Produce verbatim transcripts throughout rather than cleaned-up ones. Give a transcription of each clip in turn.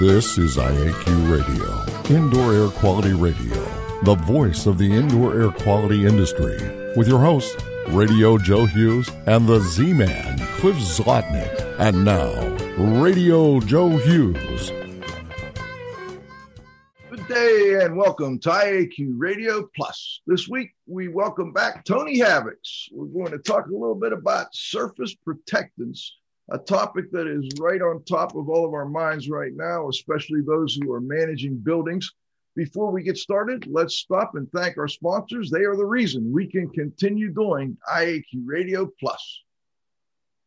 This is I A Q Radio, Indoor Air Quality Radio, the voice of the indoor air quality industry, with your hosts, Radio Joe Hughes and the Z-Man, Cliff Zlotnick. And now, Radio Joe Hughes. Good day and welcome to I A Q Radio Plus. This week, we welcome back Tony Havics. We're going to talk a little bit about surface protectants, a topic that is right on top of all of our minds right now, especially those who are managing buildings. Before we get started, let's stop and thank our sponsors. They are the reason we can continue doing I A Q Radio Plus.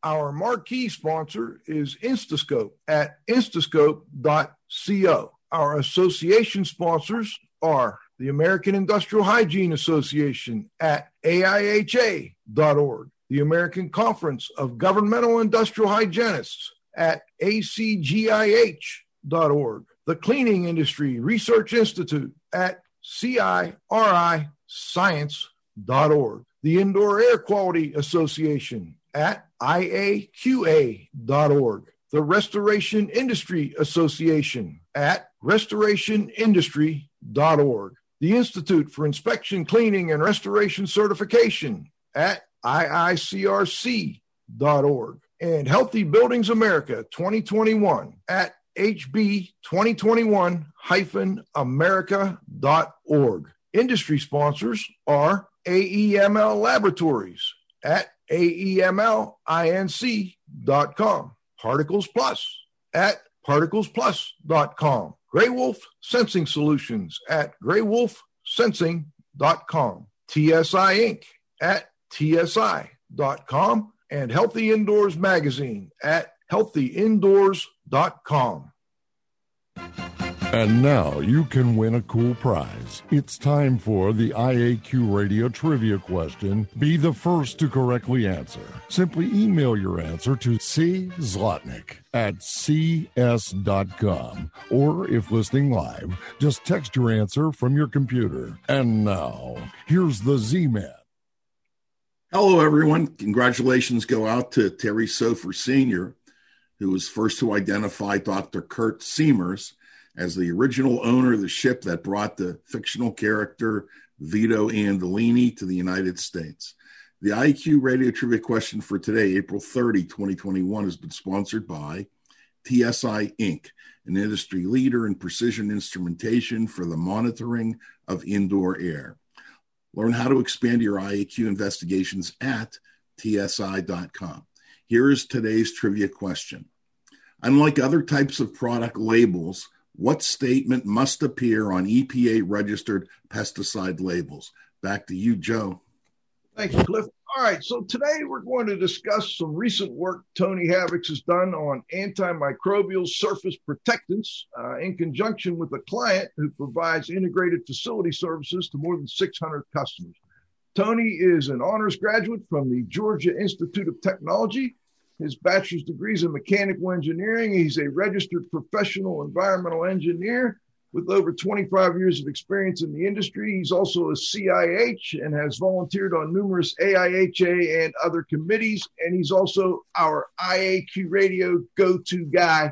Our marquee sponsor is Instascope at instascope dot co. Our association sponsors are the American Industrial Hygiene Association at A I H A dot org, the American Conference of Governmental Industrial Hygienists at A C G I H dot org, the Cleaning Industry Research Institute at C I R I science dot org, the Indoor Air Quality Association at I A Q A dot org, the Restoration Industry Association at restoration industry dot org, the Institute for Inspection, Cleaning, and Restoration Certification at I I C R C dot org, and Healthy Buildings America twenty twenty-one at H B twenty twenty-one dash america dot org. Industry sponsors are A E M L Laboratories at A E M L inc dot com, Particles Plus at particles plus dot com, Grey Wolf Sensing Solutions at grey wolf sensing dot com, T S I Incorporated at T S I dot com, and Healthy Indoors Magazine at healthy indoors dot com. And now you can win a cool prize. It's time for the I A Q Radio Trivia Question. Be the first to correctly answer. Simply email your answer to c zlotnick at c s dot com. Or if listening live, just text your answer from your computer. And now, here's the Z-Man. Hello, everyone. Congratulations go out to Terry Sofer Senior, who was first to identify Doctor Kurt Seamers as the original owner of the ship that brought the fictional character Vito Andolini to the United States. The I A Q Radio Trivia Question for today, April thirtieth, twenty twenty-one, has been sponsored by T S I Incorporated, an industry leader in precision instrumentation for the monitoring of indoor air. Learn how to expand your I A Q investigations at T S I dot com. Here is today's trivia question. Unlike other types of product labels, what statement must appear on E P A-registered pesticide labels? Back to you, Joe. Thanks, Cliff. All right, so today we're going to discuss some recent work Tony Havics has done on antimicrobial surface protectants uh, in conjunction with a client who provides integrated facility services to more than six hundred customers. Tony is an honors graduate from the Georgia Institute of Technology. His bachelor's degree is in mechanical engineering. He's a registered professional environmental engineer with over twenty-five years of experience in the industry. He's also a C I H and has volunteered on numerous A I H A and other committees. And he's also our I A Q Radio go-to guy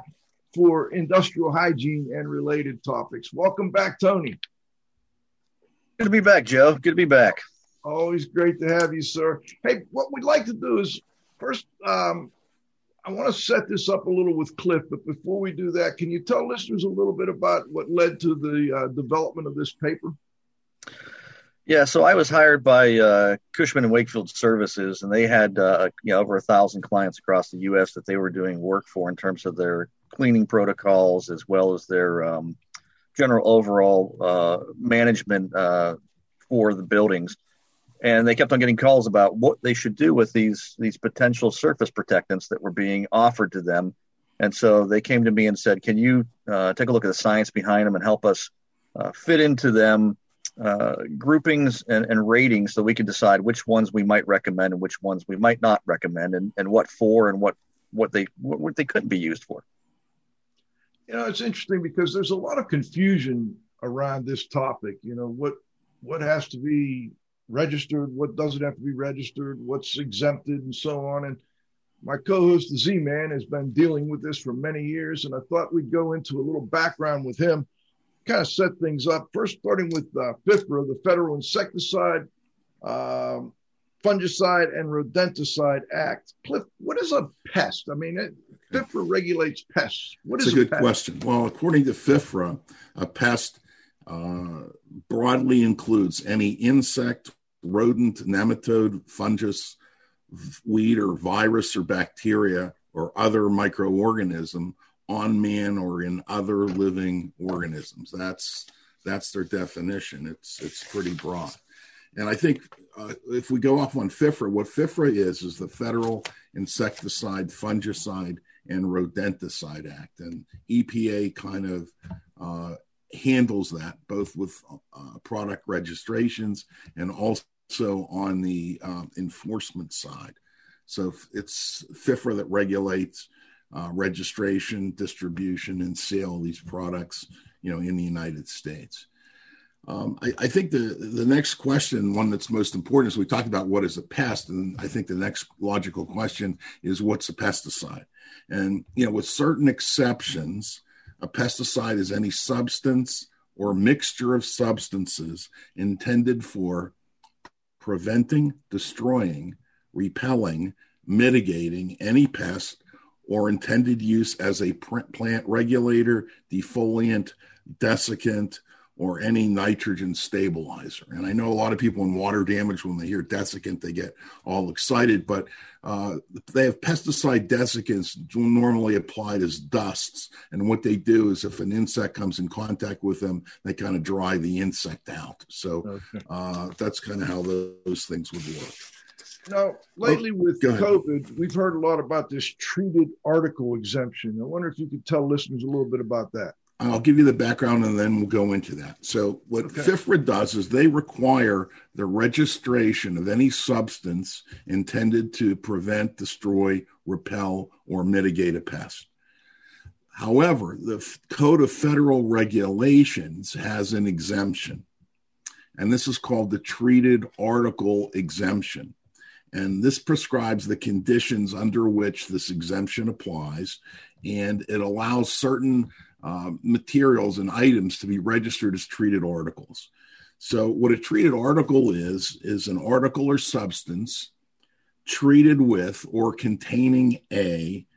for industrial hygiene and related topics. Welcome back, Tony. Good to be back, Joe. Good to be back. Always great to have you, sir. Hey, what we'd like to do is first, um, I want to set this up a little with Cliff, but before we do that, can you tell listeners a little bit about what led to the uh, development of this paper? Yeah, so I was hired by uh, Cushman and Wakefield Services, and they had uh, you know, over a thousand clients across the U S that they were doing work for in terms of their cleaning protocols as well as their um, general overall uh, management uh, for the buildings. And they kept on getting calls about what they should do with these these potential surface protectants that were being offered to them. And so they came to me and said, can you uh, take a look at the science behind them and help us uh, fit into them uh, groupings and, and ratings so we can decide which ones we might recommend and which ones we might not recommend and, and what for and what, what they what, what they couldn't be used for. You know, it's interesting because there's a lot of confusion around this topic. You know, what what has to be registered, what doesn't have to be registered, what's exempted, and so on. And My co-host, the Z-Man, has been dealing with this for many years, and I thought we'd go into a little background with him, kind of set things up. First, starting with uh, FIFRA, the Federal Insecticide, um, Fungicide, and Rodenticide Act. Cliff, what is a pest? I mean, it, okay. FIFRA regulates pests. What That's is a good a pest? question. Well, according to FIFRA, a pest uh, broadly includes any insect, rodent, nematode, fungus, weed or virus or bacteria or other microorganism on man or in other living organisms. That's that's their definition. It's it's pretty broad. And I think uh, if we go off on FIFRA, what FIFRA is, is the Federal Insecticide, Fungicide, and Rodenticide Act. And E P A kind of uh, handles that both with uh, product registrations and also So on the uh, enforcement side. So it's FIFRA that regulates uh, registration, distribution, and sale of these products, you know, in the United States. Um, I, I think the, the next question, one that's most important, is we talked about what is a pest, and I think the next logical question is what's a pesticide? And, you know, with certain exceptions, a pesticide is any substance or mixture of substances intended for preventing, destroying, repelling, mitigating any pest or intended use as a plant regulator, defoliant, desiccant, or any nitrogen stabilizer. And I know a lot of people in water damage, when they hear desiccant, they get all excited, but uh, they have pesticide desiccants normally applied as dusts. And what they do is if an insect comes in contact with them, they kind of dry the insect out. So uh, that's kind of how those, those things would work. Now, lately with COVID, we've heard a lot about this treated article exemption. I wonder if you could tell listeners a little bit about that. I'll give you the background and then we'll go into that. So what okay. FIFRA does is they require the registration of any substance intended to prevent, destroy, repel, or mitigate a pest. However, the Code of Federal Regulations has an exemption, and this is called the Treated Article Exemption. And this prescribes the conditions under which this exemption applies, and it allows certain Uh, materials and items to be registered as treated articles. So what a treated article is, is an article or substance treated with or containing a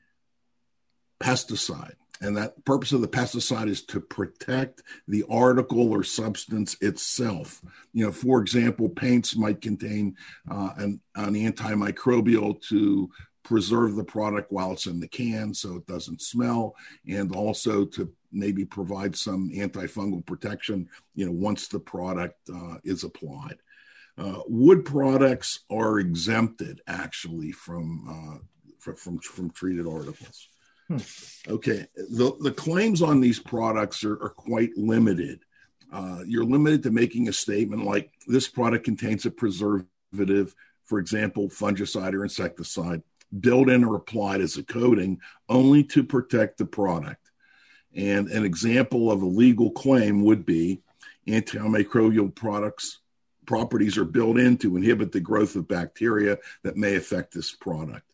pesticide. And that purpose of the pesticide is to protect the article or substance itself. You know, for example, paints might contain uh, an, an antimicrobial to preserve the product while it's in the can so it doesn't smell, and also to maybe provide some antifungal protection, you know, once the product uh, is applied. Uh, wood products are exempted actually from, uh, from, from, from treated articles. Hmm. Okay, the, the claims on these products are, are quite limited. Uh, you're limited to making a statement like this product contains a preservative, for example, fungicide or insecticide, built in or applied as a coating only to protect the product. And an example of a legal claim would be antimicrobial products properties are built in to inhibit the growth of bacteria that may affect this product.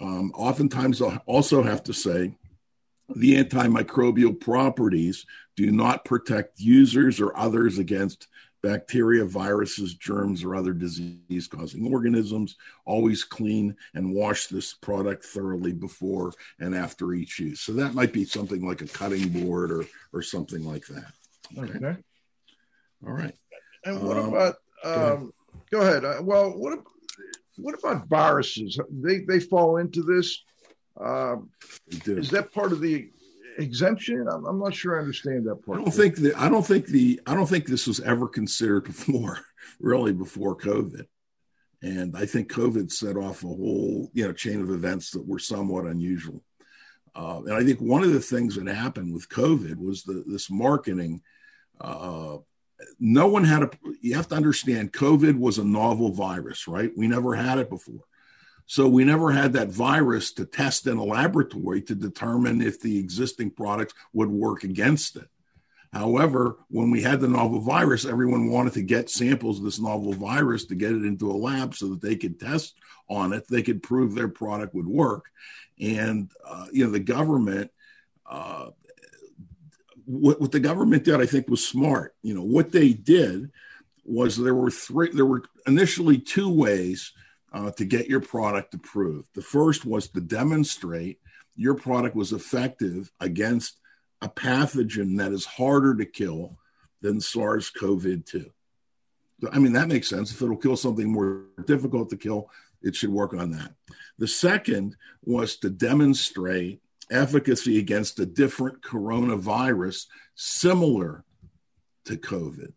Um, oftentimes I'll also have to say the antimicrobial properties do not protect users or others against bacteria, viruses, germs, or other disease-causing organisms. Always clean and wash this product thoroughly before and after each use. So that might be something like a cutting board or or something like that. Okay. okay. All right. And what um, about? Um, go ahead. Go ahead. Uh, well, what what about viruses? They they fall into this. Uh, is that part of the exemption? I'm, I'm not sure I understand that part. I don't think that I don't think the I don't think this was ever considered before, really before COVID. And I think COVID set off a whole, you know, chain of events that were somewhat unusual. Uh, and I think one of the things that happened with COVID was the this marketing. Uh, no one had a you have to understand COVID was a novel virus, right? We never had it before. So we never had that virus to test in a laboratory to determine if the existing products would work against it. However, when we had the novel virus, everyone wanted to get samples of this novel virus to get it into a lab so that they could test on it. They could prove their product would work. And, uh, you know, the government, uh, what, what the government did, I think, was smart. You know, what they did was there were three, there were initially two ways uh, to get your product approved. The first was to demonstrate your product was effective against a pathogen that is harder to kill than SARS-CoV two. I mean, that makes sense. If it'll kill something more difficult to kill, it should work on that. The second was to demonstrate efficacy against a different coronavirus similar to COVID.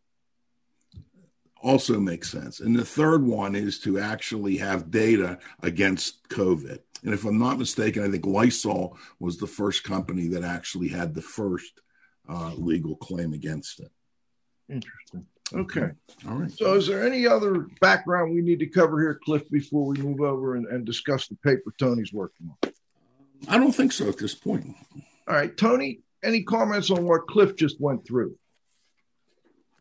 Also makes sense. And the third one is to actually have data against COVID. And if I'm not mistaken, I think Lysol was the first company that actually had the first uh, legal claim against it. Interesting. Okay. okay. All right. So is there any other background we need to cover here, Cliff, before we move over and, and discuss the paper Tony's working on? I don't think so at this point. All right. Tony, any comments on what Cliff just went through?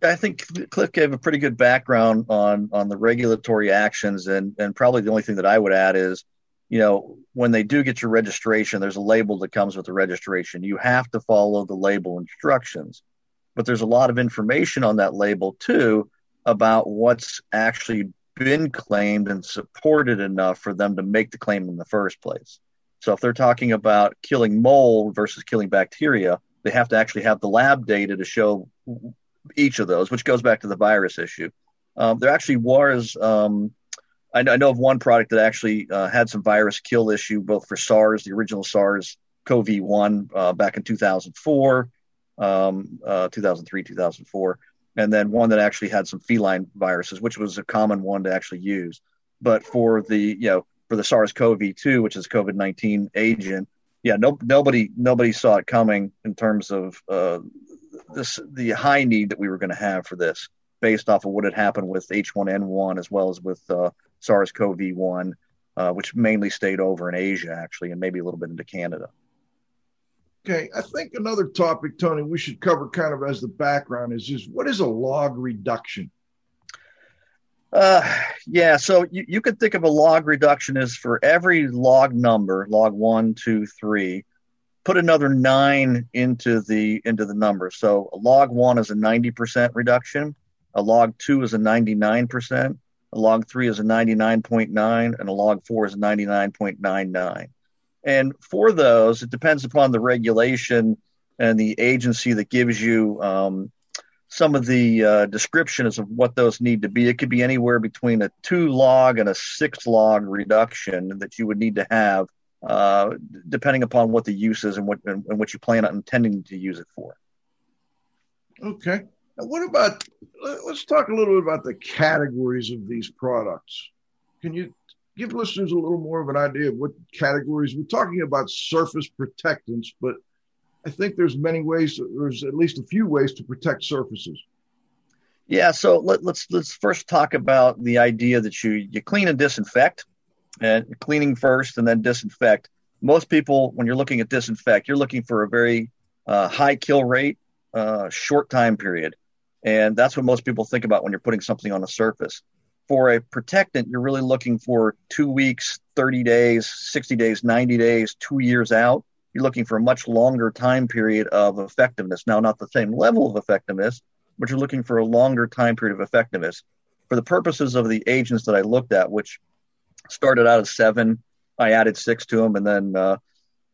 I think Cliff gave a pretty good background on, on the regulatory actions. And, and probably the only thing that I would add is, you know, when they do get your registration, there's a label that comes with the registration. You have to follow the label instructions, but there's a lot of information on that label too about what's actually been claimed and supported enough for them to make the claim in the first place. So if they're talking about killing mold versus killing bacteria, they have to actually have the lab data to show each of those, which goes back to the virus issue. Um, there actually was, um, I know of one product that actually uh, had some virus kill issue, both for SARS, the original SARS-CoV one uh, back in two thousand four, um, uh, two thousand three, two thousand four, and then one that actually had some feline viruses, which was a common one to actually use. But for the, you know, for the SARS-CoV two, which is COVID nineteen agent, yeah, no, nobody, nobody saw it coming in terms of uh, this, the high need that we were going to have for this, based off of what had happened with H one N one as well as with uh, SARS-CoV one, uh, which mainly stayed over in Asia, actually, and maybe a little bit into Canada. Okay. I think another topic, Tony, we should cover kind of as the background is just what is a log reduction? Uh, yeah. So you, you could think of a log reduction as for every log number, log one, two, three, put another nine into the, into the number. So a log one is a ninety percent reduction. A log two is a ninety-nine percent. A log three is a ninety-nine point nine, and a log four is a ninety-nine point nine nine. And for those, it depends upon the regulation and the agency that gives you um, some of the uh, descriptions of what those need to be. It could be anywhere between a two log and a six log reduction that you would need to have, uh, depending upon what the use is and what and, and what you plan on intending to use it for. Okay. What about, let's talk a little bit about the categories of these products. Can you give listeners a little more of an idea of what categories? We're talking about surface protectants, but I think there's many ways, there's at least a few ways to protect surfaces. Yeah, so let, let's let's first talk about the idea that you, you clean and disinfect, and cleaning first and then disinfect. Most people, when you're looking at disinfect, you're looking for a very uh, high kill rate, uh, short time period. And that's what most people think about when you're putting something on a surface. For a protectant, you're really looking for two weeks, thirty days, sixty days, ninety days, two years out. You're looking for a much longer time period of effectiveness. Now, not the same level of effectiveness, but you're looking for a longer time period of effectiveness. For the purposes of the agents that I looked at, which started out as seven, I added six to them, and then uh,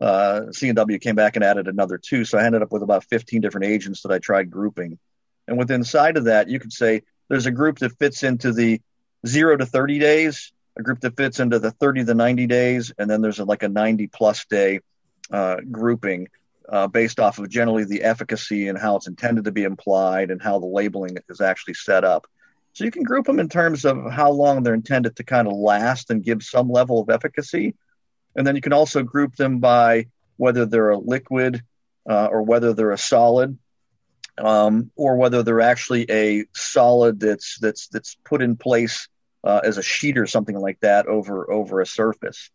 uh, C and W came back and added another two. So I ended up with about fifteen different agents that I tried grouping. And with inside of that, you could say there's a group that fits into the zero to thirty days, a group that fits into the thirty to ninety days, and then there's a, like a ninety plus day uh, grouping uh, based off of generally the efficacy and how it's intended to be implied and how the labeling is actually set up. So you can group them in terms of how long they're intended to kind of last and give some level of efficacy. And then you can also group them by whether they're a liquid uh, or whether they're a solid. Um, or whether they're actually a solid that's that's that's put in place uh, as a sheet or something like that over over a surface,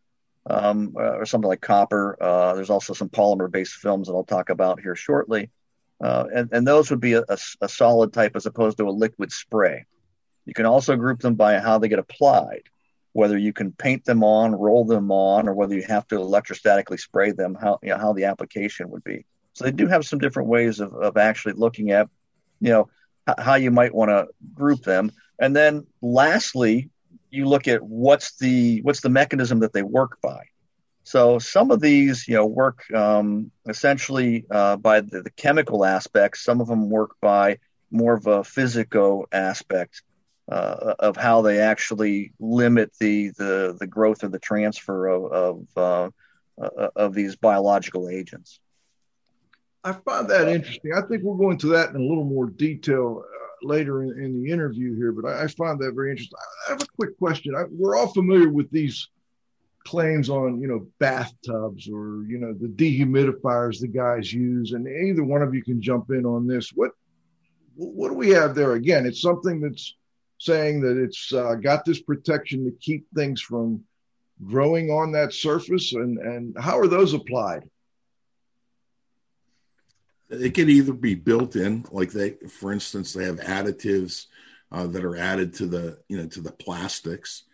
um, uh, or something like copper. Uh, there's also some polymer-based films that I'll talk about here shortly. Uh, and, and those would be a, a, a solid type as opposed to a liquid spray. You can also group them by how they get applied, whether you can paint them on, roll them on, or whether you have to electrostatically spray them, how, you know, how the application would be. So they do have some different ways of, of actually looking at, you know, h- how you might want to group them. And then lastly, you look at what's the what's the mechanism that they work by. So some of these, you know, work um, essentially uh, by the, the chemical aspects. Some of them work by more of a physico aspect uh, of how they actually limit the the, the growth or the transfer of of, uh, of these biological agents. I find that interesting. I think we'll go into that in a little more detail uh, later in, in the interview here, but I, I find that very interesting. I have a quick question. I, we're all familiar with these claims on, you know, bathtubs or, you know, the dehumidifiers the guys use, and either one of you can jump in on this. What what do we have there? Again, it's something that's saying that it's uh, got this protection to keep things from growing on that surface, and, and how are those applied? It can either be built in, like they, for instance, they have additives uh, that are added to the, you know, to the plastics,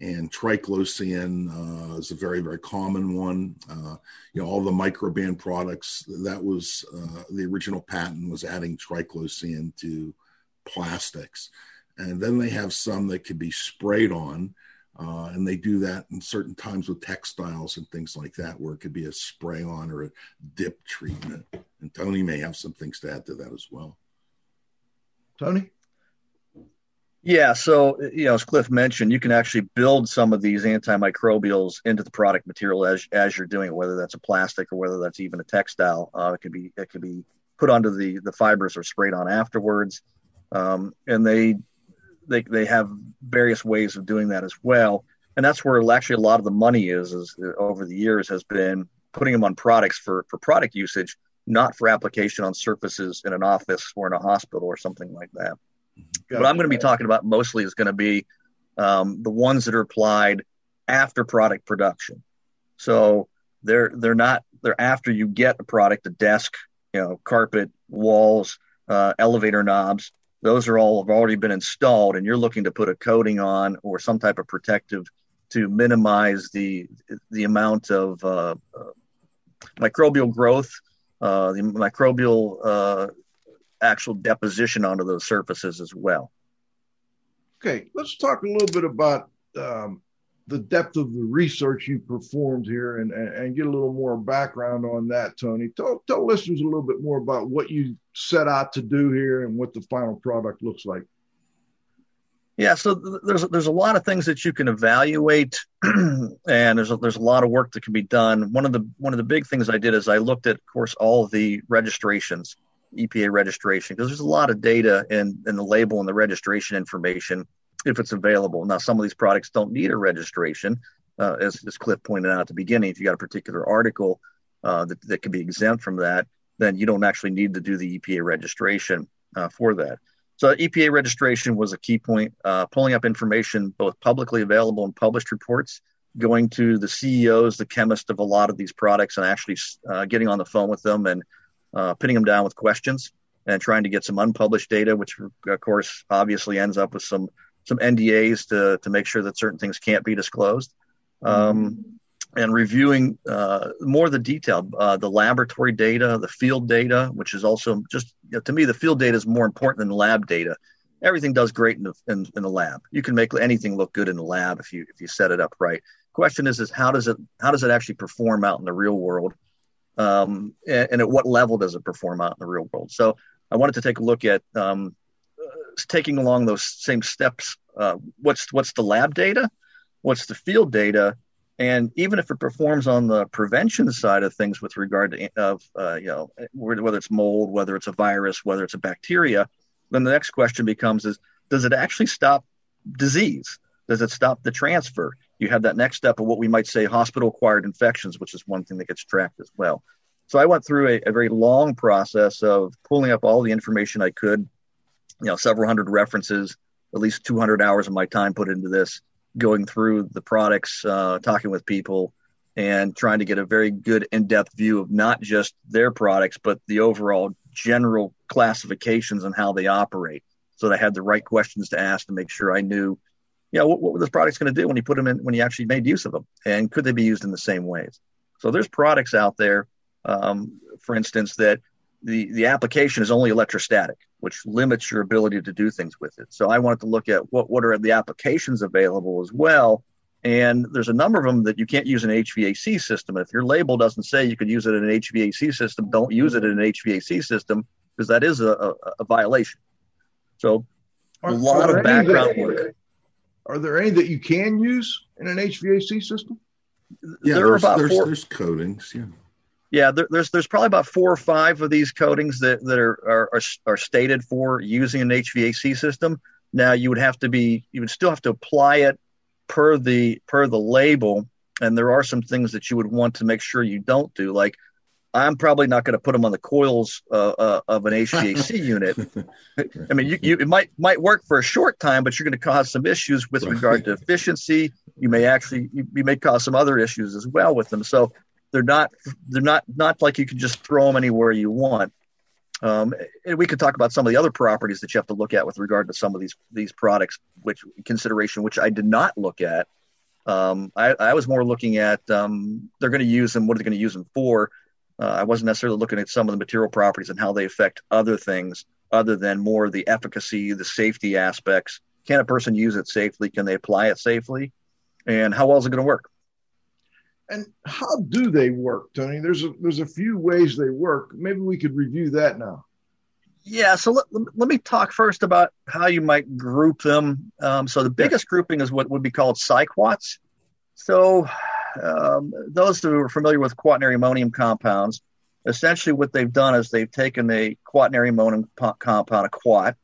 and triclosan uh, is a very, very common one. Uh, you know, all the Microban products, that was uh, the original patent was adding triclosan to plastics. And then they have some that could be sprayed on, uh, and they do that in certain times with textiles and things like that, where it could be a spray on or a dip treatment. And Tony may have some things to add to that as well. Tony? Yeah, so, you know, as Cliff mentioned, you can actually build some of these antimicrobials into the product material as as you're doing it, whether that's a plastic or whether that's even a textile. Uh, it can be it can be put onto the, the fibers or sprayed on afterwards. Um, and they, they they have various ways of doing that as well. And that's where actually a lot of the money is, is over the years has been putting them on products for, for product usage, not for application on surfaces in an office or in a hospital or something like that. Gotcha. What I'm going to be talking about mostly is going to be um, the ones that are applied after product production. So they're they're not they're after you get a product, a desk, you know, carpet, walls, uh, elevator knobs. Those are all have already been installed, and you're looking to put a coating on or some type of protective to minimize the the amount of uh, uh, microbial growth. Uh, the microbial uh, actual deposition onto those surfaces as well. Okay, let's talk a little bit about um, the depth of the research you performed here, and, and get a little more background on that, Tony. Tell, tell listeners a little bit more about what you set out to do here and what the final product looks like. Yeah, so th- there's there's a lot of things that you can evaluate, and there's a, there's a lot of work that can be done. One of the one of the big things I did is I looked at, of course, all the registrations, E P A registration, because there's a lot of data in, in the label and the registration information if it's available. Now, some of these products don't need a registration, uh, as, as Cliff pointed out at the beginning. If you got a particular article uh, that that can be exempt from that, then you don't actually need to do the E P A registration uh, for that. So E P A registration was a key point, uh, pulling up information, both publicly available and published reports, going to the C E Os, the chemists of a lot of these products, and actually uh, getting on the phone with them and uh, pinning them down with questions and trying to get some unpublished data, which, of course, obviously ends up with some some N D As to, to make sure that certain things can't be disclosed. Um, and reviewing uh, more of the detail, uh, the laboratory data, the field data, which is also just, you know, to me, the field data is more important than lab data. Everything does great in the, in, in the lab. You can make anything look good in the lab if you if you set it up right. Question is, is how does it how does it actually perform out in the real world? Um, and, and at what level does it perform out in the real world? So I wanted to take a look at um, uh, taking along those same steps. Uh, what's what's the lab data? What's the field data? And even if it performs on the prevention side of things with regard to of uh, you know, whether it's mold, whether it's a virus, whether it's a bacteria, then the next question becomes is, does it actually stop disease? Does it stop the transfer? You have that next step of what we might say hospital-acquired infections, which is one thing that gets tracked as well. So I went through a, a very long process of pulling up all the information I could, you know, several hundred references, at least two hundred hours of my time put into this, going through the products, uh, talking with people, and trying to get a very good in-depth view of not just their products, but the overall general classifications and how they operate. So that I had the right questions to ask to make sure I knew, you know, what, what were those products going to do when you put them in, when you actually made use of them, and could they be used in the same ways? So there's products out there, um, for instance, that the, the application is only electrostatic, which limits your ability to do things with it. So I wanted to look at what, what are the applications available as well. And there's a number of them that you can't use in an H V A C system. If your label doesn't say you can use it in an H V A C system, don't use it in an H V A C system, because that is a, a, a violation. So a lot of background work. Are there any that you can use in an H V A C system? Yeah, there are about there's, four. There's coatings, yeah. Yeah, there, there's there's probably about four or five of these coatings that, that are, are are stated for using an H V A C system. Now you would have to be you would still have to apply it per the per the label, and there are some things that you would want to make sure you don't do. Like, I'm probably not going to put them on the coils uh, uh, of an H V A C unit. I mean, you, you it might might work for a short time, but you're going to cause some issues with regard to efficiency. You may actually you, you may cause some other issues as well with them. So. They're not. They're not. Not like you can just throw them anywhere you want. Um, and we could talk about some of the other properties that you have to look at with regard to some of these these products, which consideration which I did not look at. Um, I, I was more looking at um, they're going to use them. What are they going to use them for? Uh, I wasn't necessarily looking at some of the material properties and how they affect other things, other than more the efficacy, the safety aspects. Can a person use it safely? Can they apply it safely? And how well is it going to work? And how do they work, Tony? There's a, there's a few ways they work. Maybe we could review that now. Yeah, so let, let me talk first about how you might group them. Um, so the biggest grouping is what would be called siquats. So um, those who are familiar with quaternary ammonium compounds, essentially what they've done is they've taken a quaternary ammonium po- compound, a quat,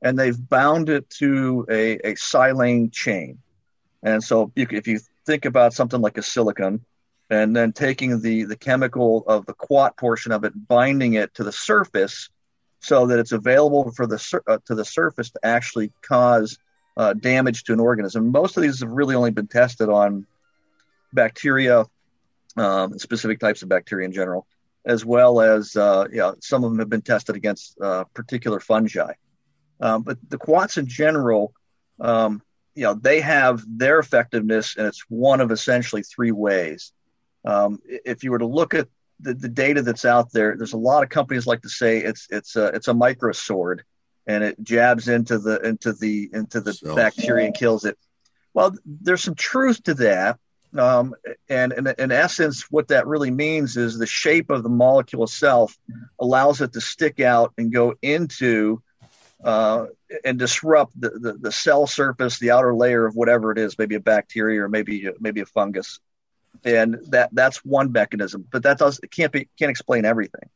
and they've bound it to a, a silane chain. And so you, if you think about something like a silicon, and then taking the, the chemical of the quat portion of it, binding it to the surface so that it's available for the sur- uh, to the surface to actually cause uh, damage to an organism. Most of these have really only been tested on bacteria, um, specific types of bacteria in general, as well as uh, you know, some of them have been tested against uh, particular fungi. Um, but the quats in general, um, you know, they have their effectiveness, and it's one of essentially three ways. Um, if you were to look at the, the data that's out there, there's a lot of companies like to say it's it's a it's a micro sword, and it jabs into the into the into the so, bacteria and kills it. Well, there's some truth to that, um, and, and in essence, what that really means is the shape of the molecule itself allows it to stick out and go into. Uh, and disrupt the, the, the cell surface, the outer layer of whatever it is, maybe a bacteria or maybe maybe a fungus, and that that's one mechanism. But that does it can't be can't explain everything,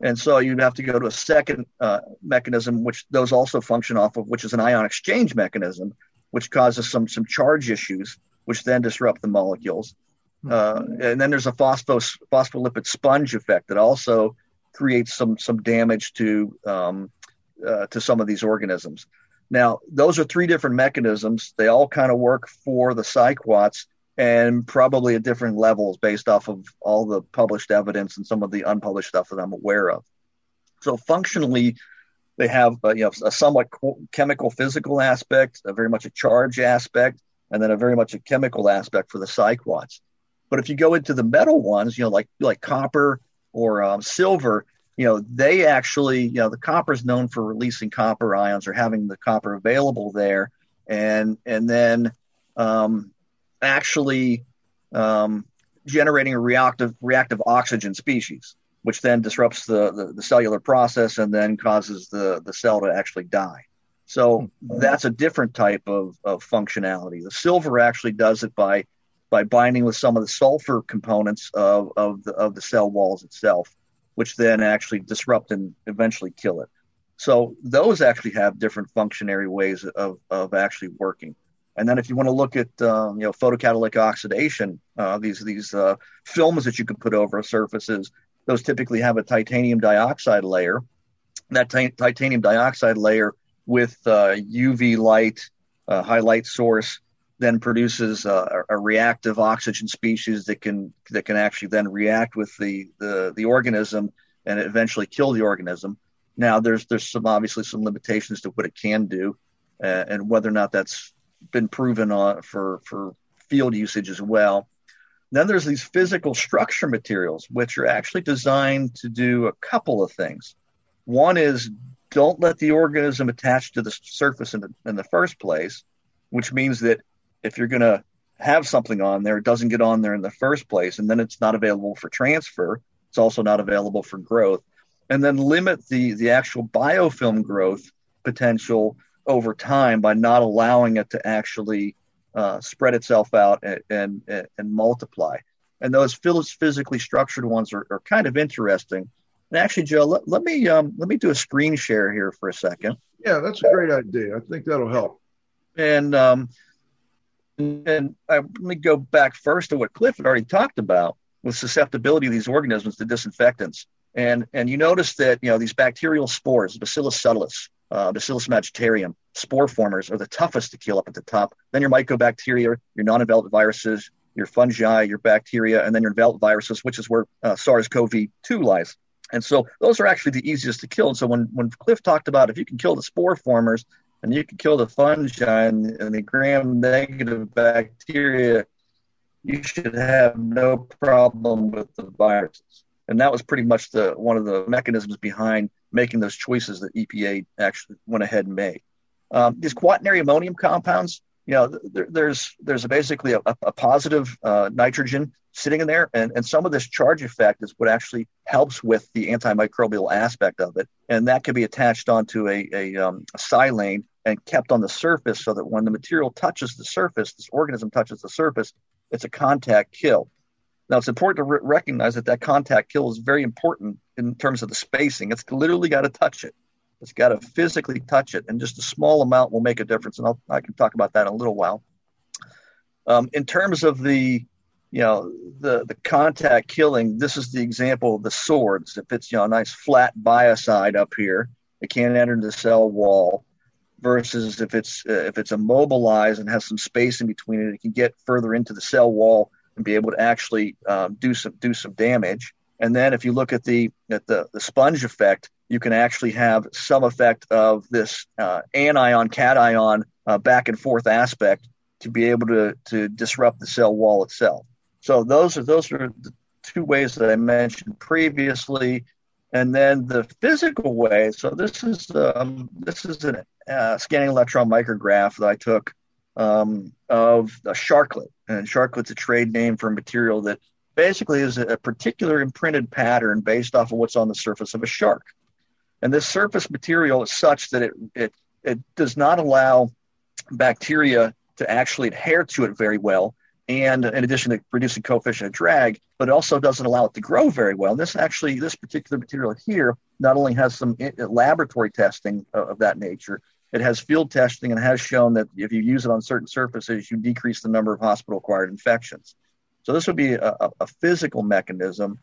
and so you'd have to go to a second uh, mechanism, which those also function off of, which is an ion exchange mechanism, which causes some some charge issues, which then disrupt the molecules, uh, and then there's a phosphos phospholipid sponge effect that also creates some some damage to. Um, Uh, to some of these organisms. Now, those are three different mechanisms. They all kind of work for the siquats and probably at different levels based off of all the published evidence and some of the unpublished stuff that I'm aware of. So functionally, they have uh, you know, a somewhat chemical physical aspect, a very much a charge aspect, and then a very much a chemical aspect for the siquats. But if you go into the metal ones, you know, like like copper or um, silver, you know, they actually, you know, the copper is known for releasing copper ions or having the copper available there. And and then um, actually um, generating a reactive reactive oxygen species, which then disrupts the, the, the cellular process and then causes the, the cell to actually die. So that's a different type of, of functionality. The silver actually does it by by binding with some of the sulfur components of, of the of the cell walls itself, which then actually disrupt and eventually kill it. So those actually have different functionary ways of, of actually working. And then if you want to look at um, you know photocatalytic oxidation, uh, these these uh, films that you can put over surfaces, those typically have a titanium dioxide layer. That t- titanium dioxide layer with uh, U V light, uh, high light source, then produces a, a reactive oxygen species that can that can actually then react with the, the, the organism and eventually kill the organism. Now, there's there's some obviously some limitations to what it can do, uh, and whether or not that's been proven on for, for field usage as well. Then there's these physical structure materials, which are actually designed to do a couple of things. One is don't let the organism attach to the surface in the, in the first place, which means that if you're going to have something on there, it doesn't get on there in the first place, and then it's not available for transfer. It's also not available for growth. And then limit the, the actual biofilm growth potential over time by not allowing it to actually uh, spread itself out and, and, and multiply. And those physically structured ones are, are kind of interesting. And actually, Joe, let, let me um, let me do a screen share here for a second. Yeah, that's a great idea. I think that'll help. And um, and I, let me go back first to what Cliff had already talked about with susceptibility of these organisms to disinfectants. And and you notice that, you know, these bacterial spores, Bacillus subtilis, uh, Bacillus magicarium, spore formers are the toughest to kill up at the top. Then your mycobacteria, your non-enveloped viruses, your fungi, your bacteria, and then your enveloped viruses, which is where uh, SARS-CoV two lies. And so those are actually the easiest to kill. And so when, when Cliff talked about if you can kill the spore formers and you can kill the fungi and, and the gram-negative bacteria, you should have no problem with the viruses. And that was pretty much the one of the mechanisms behind making those choices that E P A actually went ahead and made. Um, these quaternary ammonium compounds, you know, there, there's there's basically a, a positive uh, nitrogen sitting in there. And, and some of this charge effect is what actually helps with the antimicrobial aspect of it. And that can be attached onto a, a, um, a silane and kept on the surface so that when the material touches the surface, this organism touches the surface, it's a contact kill. Now, it's important to re- recognize that that contact kill is very important in terms of the spacing. It's literally got to touch it. It's got to physically touch it, and just a small amount will make a difference, and I'll, I can talk about that in a little while. Um, in terms of the, you know, the, the contact killing, this is the example of the swords. If it's, you know, a nice flat biocide up here, it can't enter the cell wall, versus if it's uh, if it's immobilized and has some space in between it, it can get further into the cell wall and be able to actually um, do some do some damage. And then if you look at the at the, the sponge effect, you can actually have some effect of this uh, anion cation uh, back and forth aspect to be able to to disrupt the cell wall itself. So those are those are the two ways that I mentioned previously. And then the physical way. So this is um, this is a uh, scanning electron micrograph that I took um, of a sharklet. And sharklet's a trade name for a material that basically is a particular imprinted pattern based off of what's on the surface of a shark. And this surface material is such that it it it does not allow bacteria to actually adhere to it very well. And in addition to reducing coefficient of drag, but it also doesn't allow it to grow very well. And this actually, this particular material here, not only has some laboratory testing of that nature, it has field testing and has shown that if you use it on certain surfaces, you decrease the number of hospital-acquired infections. So this would be a, a physical mechanism.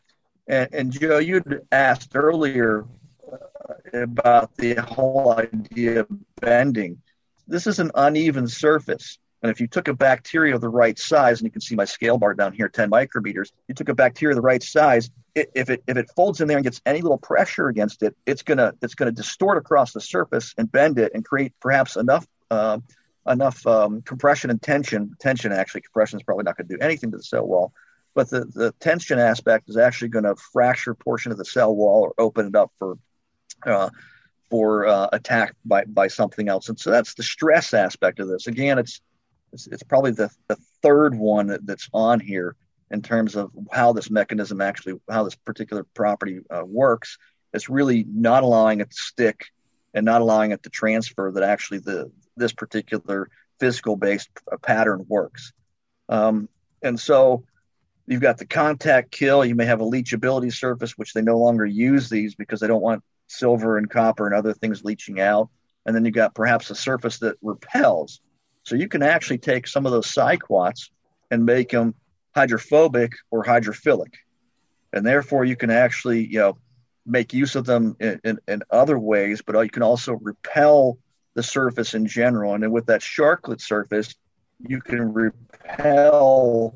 And, and Joe, you'd asked earlier uh, about the whole idea of bending. This is an uneven surface. And if you took a bacteria of the right size, and you can see my scale bar down here, ten micrometers, you took a bacteria of the right size, it, if it if it folds in there and gets any little pressure against it, it's gonna it's gonna distort across the surface and bend it and create perhaps enough uh, enough um, compression and tension. Tension actually, compression is probably not gonna do anything to the cell wall, but the, the tension aspect is actually gonna fracture a portion of the cell wall or open it up for uh, for uh, attack by by something else. And so that's the stress aspect of this. Again, it's It's, it's probably the, the third one that, that's on here in terms of how this mechanism actually, how this particular property uh, works. It's really not allowing it to stick and not allowing it to transfer that actually the this particular physical-based pattern works. Um, and so you've got the contact kill. You may have a leachability surface, which they no longer use these because they don't want silver and copper and other things leaching out. And then you've got perhaps a surface that repels. So you can actually take some of those siquats and make them hydrophobic or hydrophilic. And therefore, you can actually, you know, make use of them in, in, in other ways, but you can also repel the surface in general. And then with that sharklet surface, you can repel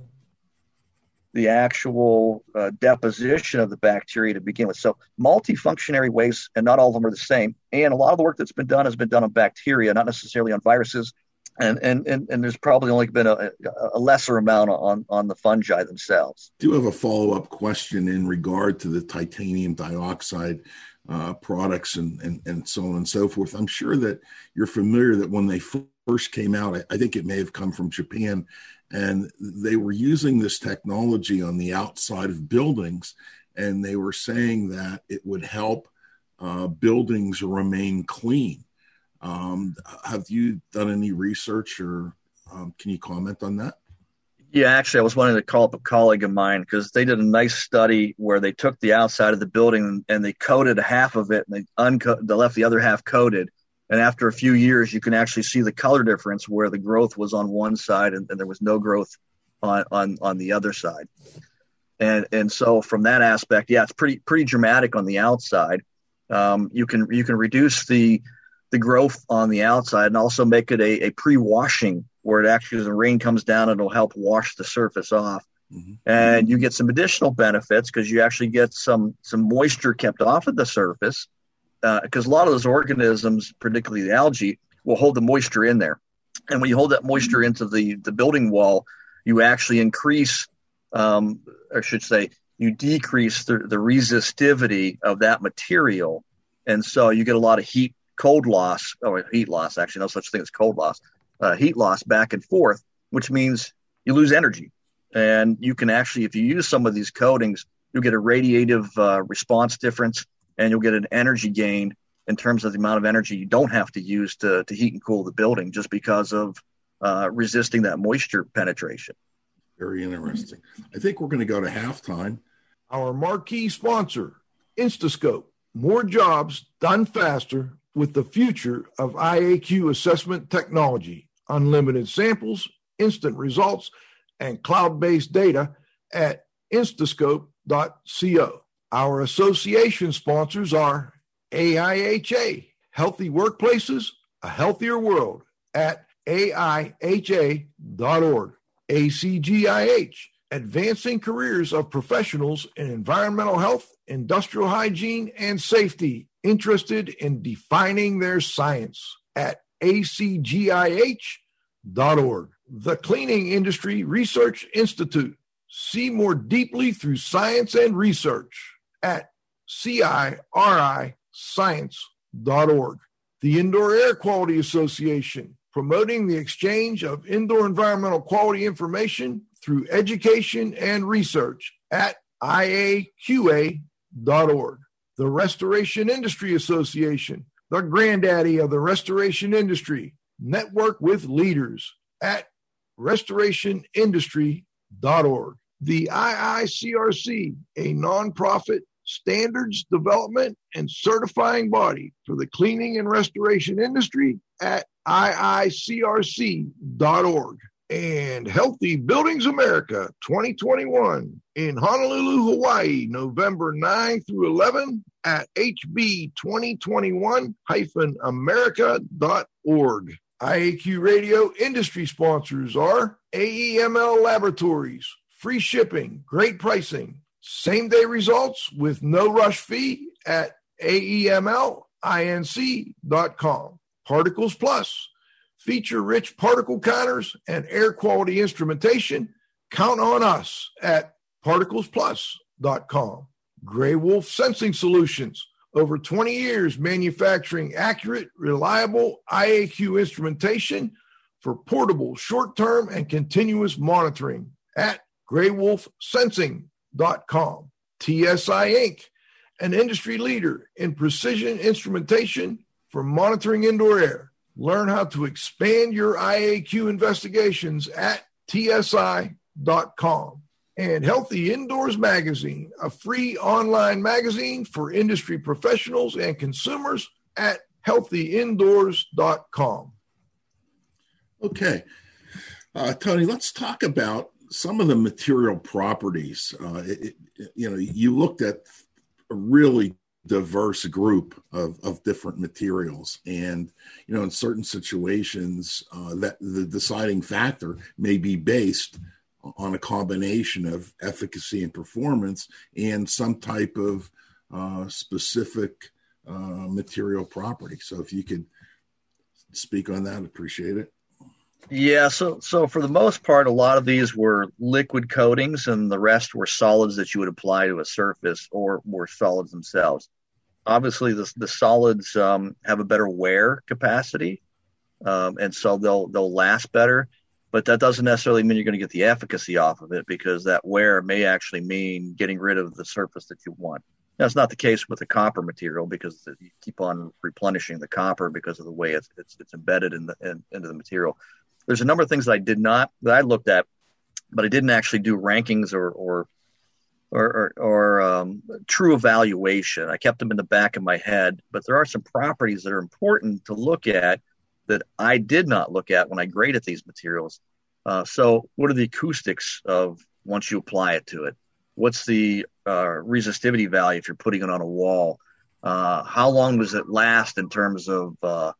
the actual uh, deposition of the bacteria to begin with. So multifunctionary ways, and not all of them are the same. And a lot of the work that's been done has been done on bacteria, not necessarily on viruses. And and and, and there's probably only been a, a lesser amount on, on the fungi themselves. I do have a follow-up question in regard to the titanium dioxide uh, products and, and, and so on and so forth. I'm sure that you're familiar that when they first came out, I, I think it may have come from Japan, and they were using this technology on the outside of buildings, and they were saying that it would help uh, buildings remain clean. Um, have you done any research, or um, can you comment on that? Yeah, actually, I was wanting to call up a colleague of mine because they did a nice study where they took the outside of the building and they coated half of it, and they, unco- they left the other half coated. And after a few years, you can actually see the color difference where the growth was on one side and, and there was no growth on, on, on the other side. And and so from that aspect, yeah, it's pretty pretty dramatic on the outside. Um, you can you can reduce the the growth on the outside and also make it a, a pre-washing where it actually, as the rain comes down, it'll help wash the surface off. Mm-hmm. And you get some additional benefits because you actually get some some moisture kept off of the surface. Because uh, a lot of those organisms, particularly the algae, will hold the moisture in there. And when you hold that moisture into the, the building wall, you actually increase, um, or I should say, you decrease the, the resistivity of that material. And so you get a lot of heat, cold loss, or heat loss, actually, no such thing as cold loss, uh, heat loss back and forth, which means you lose energy. And you can actually, if you use some of these coatings, you'll get a radiative uh, response difference. And you'll get an energy gain in terms of the amount of energy you don't have to use to, to heat and cool the building just because of uh, resisting that moisture penetration. Very interesting. I think we're going to go to halftime. Our marquee sponsor, Instascope. More jobs done faster with the future of I A Q assessment technology. Unlimited samples, instant results, and cloud-based data at instascope dot co. Our association sponsors are A I H A, Healthy Workplaces, A Healthier World, at A I H A dot org. A C G I H, Advancing Careers of Professionals in Environmental Health, Industrial Hygiene, and Safety, interested in defining their science, at A C G I H dot org. The Cleaning Industry Research Institute. See more deeply through science and research, at C I R I science dot org. The Indoor Air Quality Association, promoting the exchange of indoor environmental quality information through education and research, at I A Q A dot org. The Restoration Industry Association, the granddaddy of the restoration industry, network with leaders, at restoration industry dot org. The I I C R C, a nonprofit standards development and certifying body for the cleaning and restoration industry, at I I C R C dot org. And Healthy Buildings America twenty twenty-one in Honolulu, Hawaii, November ninth through eleventh, at H B twenty twenty-one dash america dot org. I A Q Radio industry sponsors are A E M L Laboratories. Free shipping, great pricing, same-day results with no rush fee, at A E M L inc dot com. Particles Plus, feature-rich particle counters and air quality instrumentation. Count on us, at particles plus dot com. Grey Wolf Sensing Solutions, over twenty years manufacturing accurate, reliable I A Q instrumentation for portable, short-term, and continuous monitoring, at grey wolf sensing dot com. T S I Incorporated, an industry leader in precision instrumentation for monitoring indoor air. Learn how to expand your I A Q investigations, at T S I dot com. And Healthy Indoors Magazine, a free online magazine for industry professionals and consumers, at healthy indoors dot com. Okay. Uh, Tony, let's talk about some of the material properties. uh, it, it, you know, you looked at a really diverse group of, of different materials, and, you know, in certain situations, uh, that the deciding factor may be based on a combination of efficacy and performance and some type of uh, specific uh, material property. So if you could speak on that, I'd appreciate it. Yeah, so so for the most part, a lot of these were liquid coatings and the rest were solids that you would apply to a surface or were solids themselves. Obviously, the, the solids um, have a better wear capacity, um, and so they'll they'll last better. But that doesn't necessarily mean you're going to get the efficacy off of it, because that wear may actually mean getting rid of the surface that you want. That's not the case with the copper material, because you keep on replenishing the copper because of the way it's it's, it's embedded in the in, into the material. There's a number of things that I did not that I looked at, but I didn't actually do rankings or or or, or, or um, true evaluation. I kept them in the back of my head, but there are some properties that are important to look at that I did not look at when I graded these materials. Uh, so, what are the acoustics of once you apply it to it? What's the uh, resistivity value if you're putting it on a wall? Uh, how long does it last in terms of uh,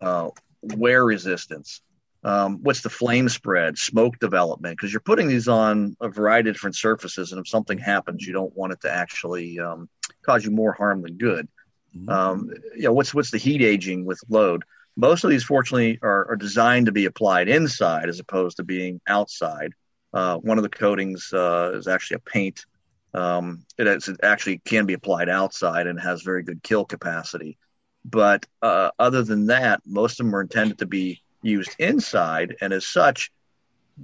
uh, wear resistance? Um, what's the flame spread, smoke development? Because you're putting these on a variety of different surfaces, and if something happens, you don't want it to actually um, cause you more harm than good. Mm-hmm. Um, you know, what's what's the heat aging with load? Most of these, fortunately, are, are designed to be applied inside as opposed to being outside. Uh, one of the coatings uh, is actually a paint. Um, it, is, it actually can be applied outside and has very good kill capacity. But uh, other than that, most of them are intended to be used inside, and as such,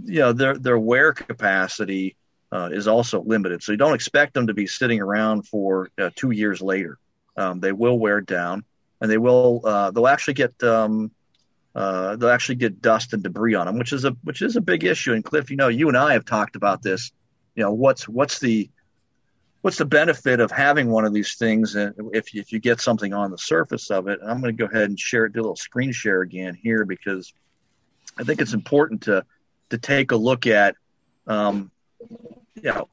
you know, their their wear capacity uh, is also limited. So you don't expect them to be sitting around for uh, two years later. Um, they will wear down, and they will uh, they'll actually get um, uh, they'll actually get dust and debris on them, which is a which is a big issue. And Cliff, you know, you and I have talked about this. You know, what's what's the what's the benefit of having one of these things if if you get something on the surface of it? And I'm going to go ahead and share it, do a little screen share again here, because I think it's important to to take a look at, um, you know,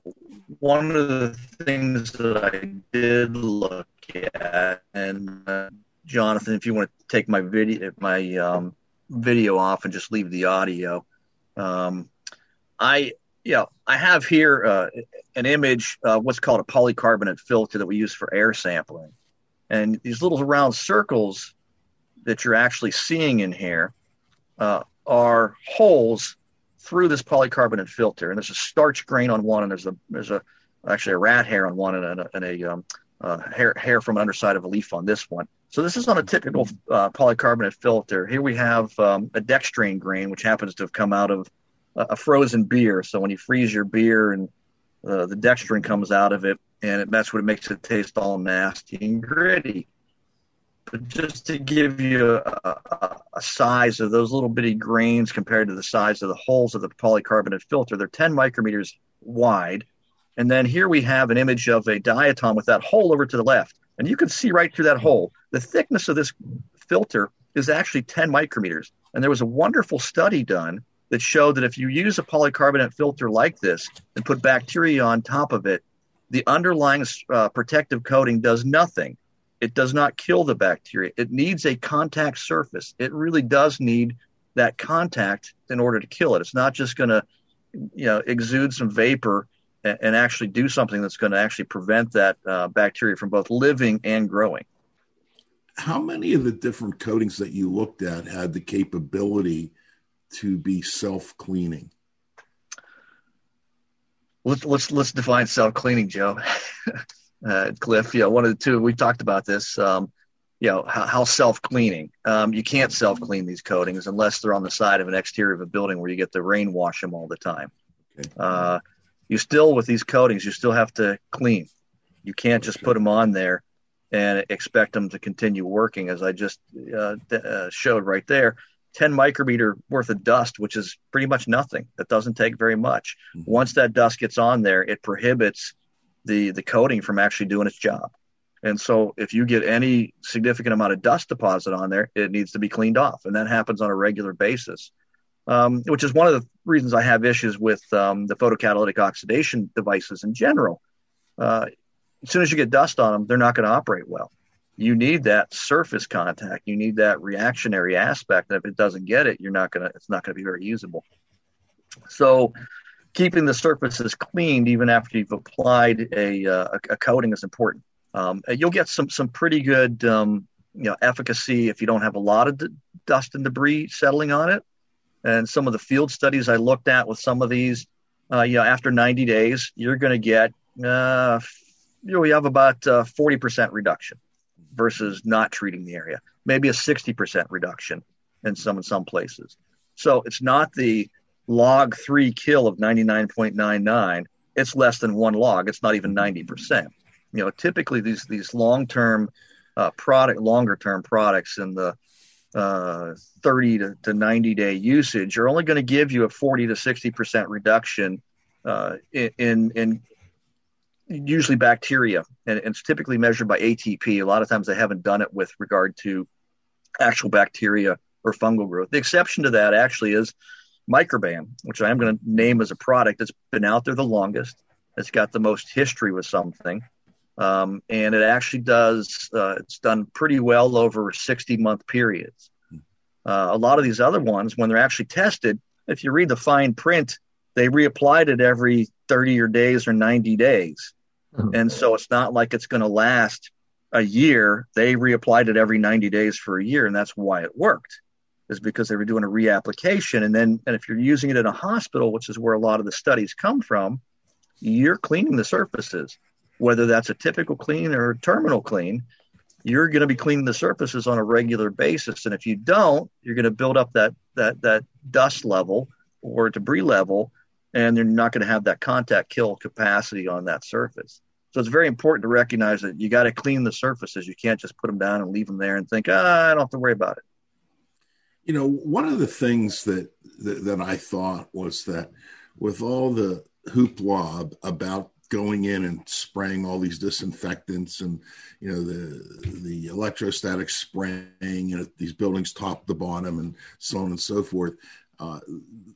one of the things that I did look at. And uh, Jonathan, if you want to take my video my um, video off and just leave the audio, um, I. Yeah, I have here uh, an image of what's called a polycarbonate filter that we use for air sampling. And these little round circles that you're actually seeing in here uh, are holes through this polycarbonate filter. And there's a starch grain on one, and there's a there's a actually a rat hair on one, and a, and a um, uh, hair hair from an underside of a leaf on this one. So this is on a typical uh, polycarbonate filter. Here we have um, a dextrane grain, which happens to have come out of a frozen beer. So when you freeze your beer and uh, the dextrin comes out of it, and it, that's what makes it taste all nasty and gritty. But just to give you a, a, a size of those little bitty grains compared to the size of the holes of the polycarbonate filter, they're ten micrometers wide. And then here we have an image of a diatom with that hole over to the left. And you can see right through that hole. The thickness of this filter is actually ten micrometers. And there was a wonderful study done that showed that if you use a polycarbonate filter like this and put bacteria on top of it, the underlying uh, protective coating does nothing. It does not kill the bacteria. It needs a contact surface. It really does need that contact in order to kill it. It's not just going to, you know, exude some vapor and, and actually do something that's going to actually prevent that uh, bacteria from both living and growing. How many of the different coatings that you looked at had the capability to be self-cleaning? Let's let's, let's define self-cleaning, Joe. uh, Cliff, you know, one of the two, we talked about this, um, you know, how, how self-cleaning. Um, you can't self-clean these coatings unless they're on the side of an exterior of a building where you get the rain wash them all the time. Okay. Uh, you still, with these coatings, you still have to clean. You can't just okay. put them on there and expect them to continue working, as I just uh, th- uh, showed right there. ten micrometer worth of dust, which is pretty much nothing. That doesn't take very much. Mm-hmm. Once that dust gets on there, it prohibits the, the coating from actually doing its job. And so if you get any significant amount of dust deposit on there, it needs to be cleaned off. And that happens on a regular basis, um, which is one of the reasons I have issues with um, the photocatalytic oxidation devices in general. Uh, as soon as you get dust on them, they're not going to operate well. You need that surface contact. You need that reactionary aspect. And if it doesn't get it, you're not gonna. It's not gonna be very usable. So, keeping the surfaces clean even after you've applied a, uh, a coating is important. Um, you'll get some some pretty good um, you know, efficacy if you don't have a lot of d- dust and debris settling on it. And some of the field studies I looked at with some of these, uh, you know, after ninety days, you're going to get, uh, you know, we have about uh, forty percent reduction versus not treating the area, maybe a sixty percent reduction in some in some places. So it's not the log three kill of ninety-nine point nine nine. It's less than one log. It's not even ninety percent. You know, typically these these long-term uh, product, longer-term products in the uh, thirty to ninety-day usage are only going to give you a forty to sixty percent reduction uh, in in usually bacteria, and it's typically measured by A T P. A lot of times they haven't done it with regard to actual bacteria or fungal growth. The exception to that actually is Microban, which I am going to name as a product that's been out there the longest. It's got the most history with something. Um, and it actually does, uh, it's done pretty well over sixty month periods. Uh, a lot of these other ones, when they're actually tested, if you read the fine print, they reapplied it every thirty or days or ninety days. Mm-hmm. And so it's not like it's going to last a year. They reapplied it every ninety days for a year. And that's why it worked, is because they were doing a reapplication. And then, and if you're using it in a hospital, which is where a lot of the studies come from, you're cleaning the surfaces, whether that's a typical clean or a terminal clean. You're going to be cleaning the surfaces on a regular basis. And if you don't, you're going to build up that, that, that dust level or debris level, and they're not going to have that contact kill capacity on that surface. So it's very important to recognize that you got to clean the surfaces. You can't just put them down and leave them there and think, ah, I don't have to worry about it. You know, one of the things that, that, that I thought was that with all the hoopla about going in and spraying all these disinfectants and, you know, the the electrostatic spraying, you know, these buildings top to bottom and so on and so forth, uh,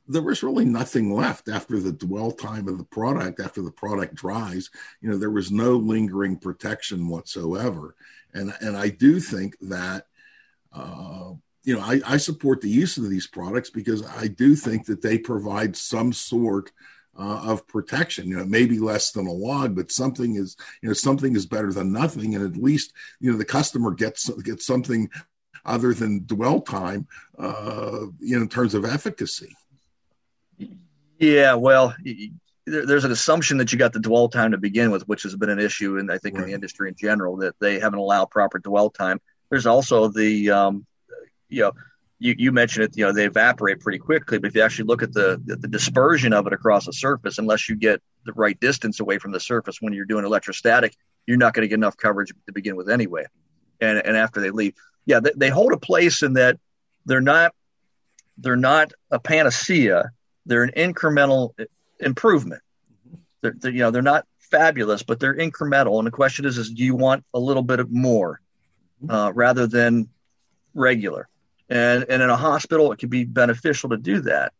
there was really nothing left after the dwell time of the product, after the product dries. You know, there was no lingering protection whatsoever. And, and I do think that, uh, you know, I, I support the use of these products because I do think that they provide some sort Uh, of protection. You know, maybe less than a log, but something is, you know, something is better than nothing. And at least, you know, the customer gets gets something other than dwell time, uh, you know, in terms of efficacy. Yeah, well, there's an assumption that you got the dwell time to begin with, which has been an issue, and I think right. in the industry in general, that they haven't allowed proper dwell time. There's also the, um, you know, You, you mentioned it, you know, they evaporate pretty quickly, but if you actually look at the, the dispersion of it across the surface, unless you get the right distance away from the surface when you're doing electrostatic, you're not going to get enough coverage to begin with anyway. And and after they leave, yeah, they, they hold a place in that they're not they're not a panacea. They're an incremental improvement. They're, they're, you know, they're not fabulous, but they're incremental. And the question is, is do you want a little bit of more uh, rather than regular? And, and in a hospital, it can be beneficial to do that.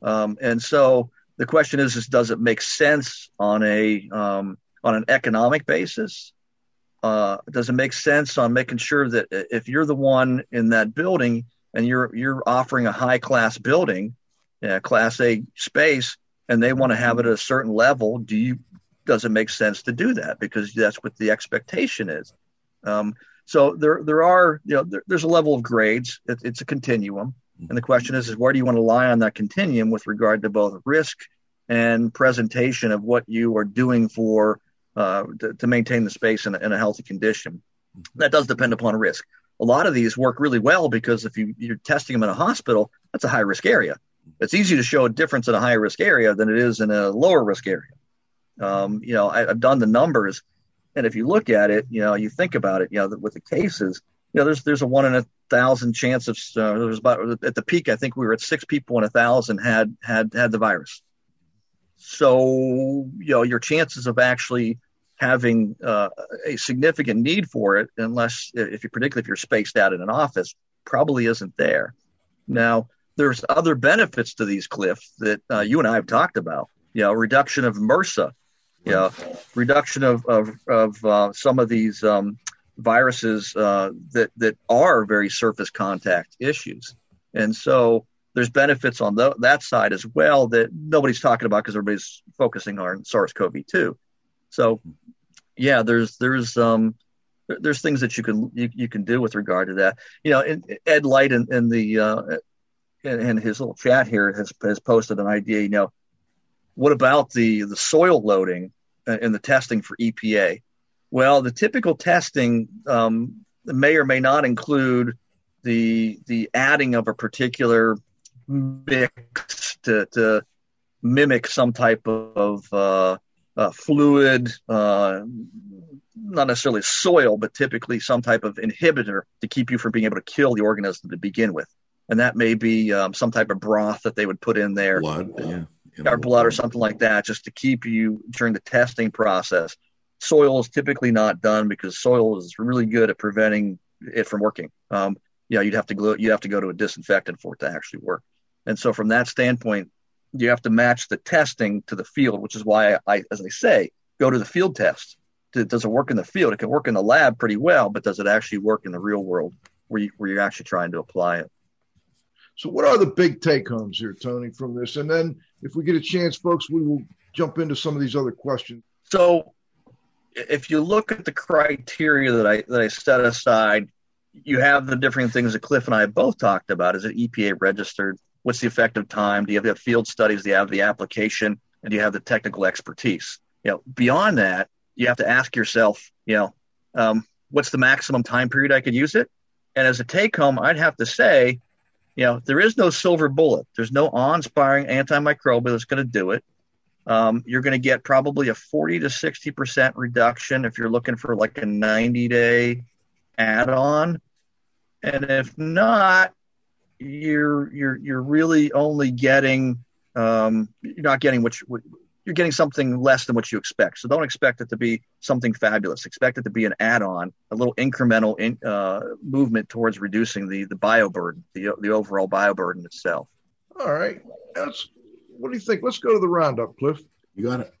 Um, and so the question is, is, does it make sense on a um, on an economic basis? Uh, does it make sense on making sure that if you're the one in that building and you're you're offering a high class building, a class A space, and they want to have it at a certain level, do you does it make sense to do that? Because that's what the expectation is. Um, So there, there are, you know, there, there's a level of grades. It, it's a continuum, and the question is, is where do you want to lie on that continuum with regard to both risk and presentation of what you are doing for uh, to, to maintain the space in a, in a healthy condition. That does depend upon risk. A lot of these work really well because if you, you're testing them in a hospital, that's a high risk area. It's easy to show a difference in a high risk area than it is in a lower risk area. Um, you know, I, I've done the numbers. And if you look at it, you know, you think about it, you know, with the cases, you know, there's there's a one in a thousand chance of uh, there's about at the peak, I think we were at six people in a thousand had had had the virus. So, you know, your chances of actually having uh, a significant need for it, unless if you particularly if you're spaced out in an office, probably isn't there. Now, there's other benefits to these cliffs that uh, you and I have talked about, you know, reduction of M R S A. Yeah, reduction of of of uh, some of these um, viruses uh, that that are very surface contact issues, and so there's benefits on the, that side as well that nobody's talking about because everybody's focusing on SARS-CoV two. So, yeah, there's there's um, there's things that you can you, you can do with regard to that. You know, and Ed Light in, in the uh, in, in his little chat here has has posted an idea. You know, what about the the soil loading and the testing for E P A? Well, the typical testing um, may or may not include the the adding of a particular mix to, to mimic some type of uh, uh, fluid, uh, not necessarily soil, but typically some type of inhibitor to keep you from being able to kill the organism to begin with. And that may be um, some type of broth that they would put in there, blood, uh, yeah. in or blood or something like that, just to keep you during the testing process. Soil is typically not done because soil is really good at preventing it from working. Um, yeah, you'd have to go, you'd have to go to a disinfectant for it to actually work. And so from that standpoint, you have to match the testing to the field, which is why I, as I say, go to the field test. Does it work in the field? It can work in the lab pretty well, but does it actually work in the real world where, you, where you're actually trying to apply it? So what are the big take-homes here, Tony, from this? And then if we get a chance, folks, we will jump into some of these other questions. So if you look at the criteria that I that I set aside, you have the different things that Cliff and I both talked about. Is it E P A registered? What's the effective time? Do you have the field studies? Do you have the application? And do you have the technical expertise? You know, beyond that, you have to ask yourself, you know, um, what's the maximum time period I could use it? And as a take-home, I'd have to say, you know, there is no silver bullet. There's no awe-inspiring antimicrobial that's going to do it. Um, you're going to get probably a forty to sixty percent reduction if you're looking for like a ninety day add-on. And if not, you're, you're, you're really only getting, um, you're not getting what you, you're getting something less than what you expect. So don't expect it to be something fabulous. Expect it to be an add-on, a little incremental in, uh, movement towards reducing the, the bio burden, the, the overall bio burden itself. All right. That's, what do you think? Let's go to the roundup, Cliff. You got it.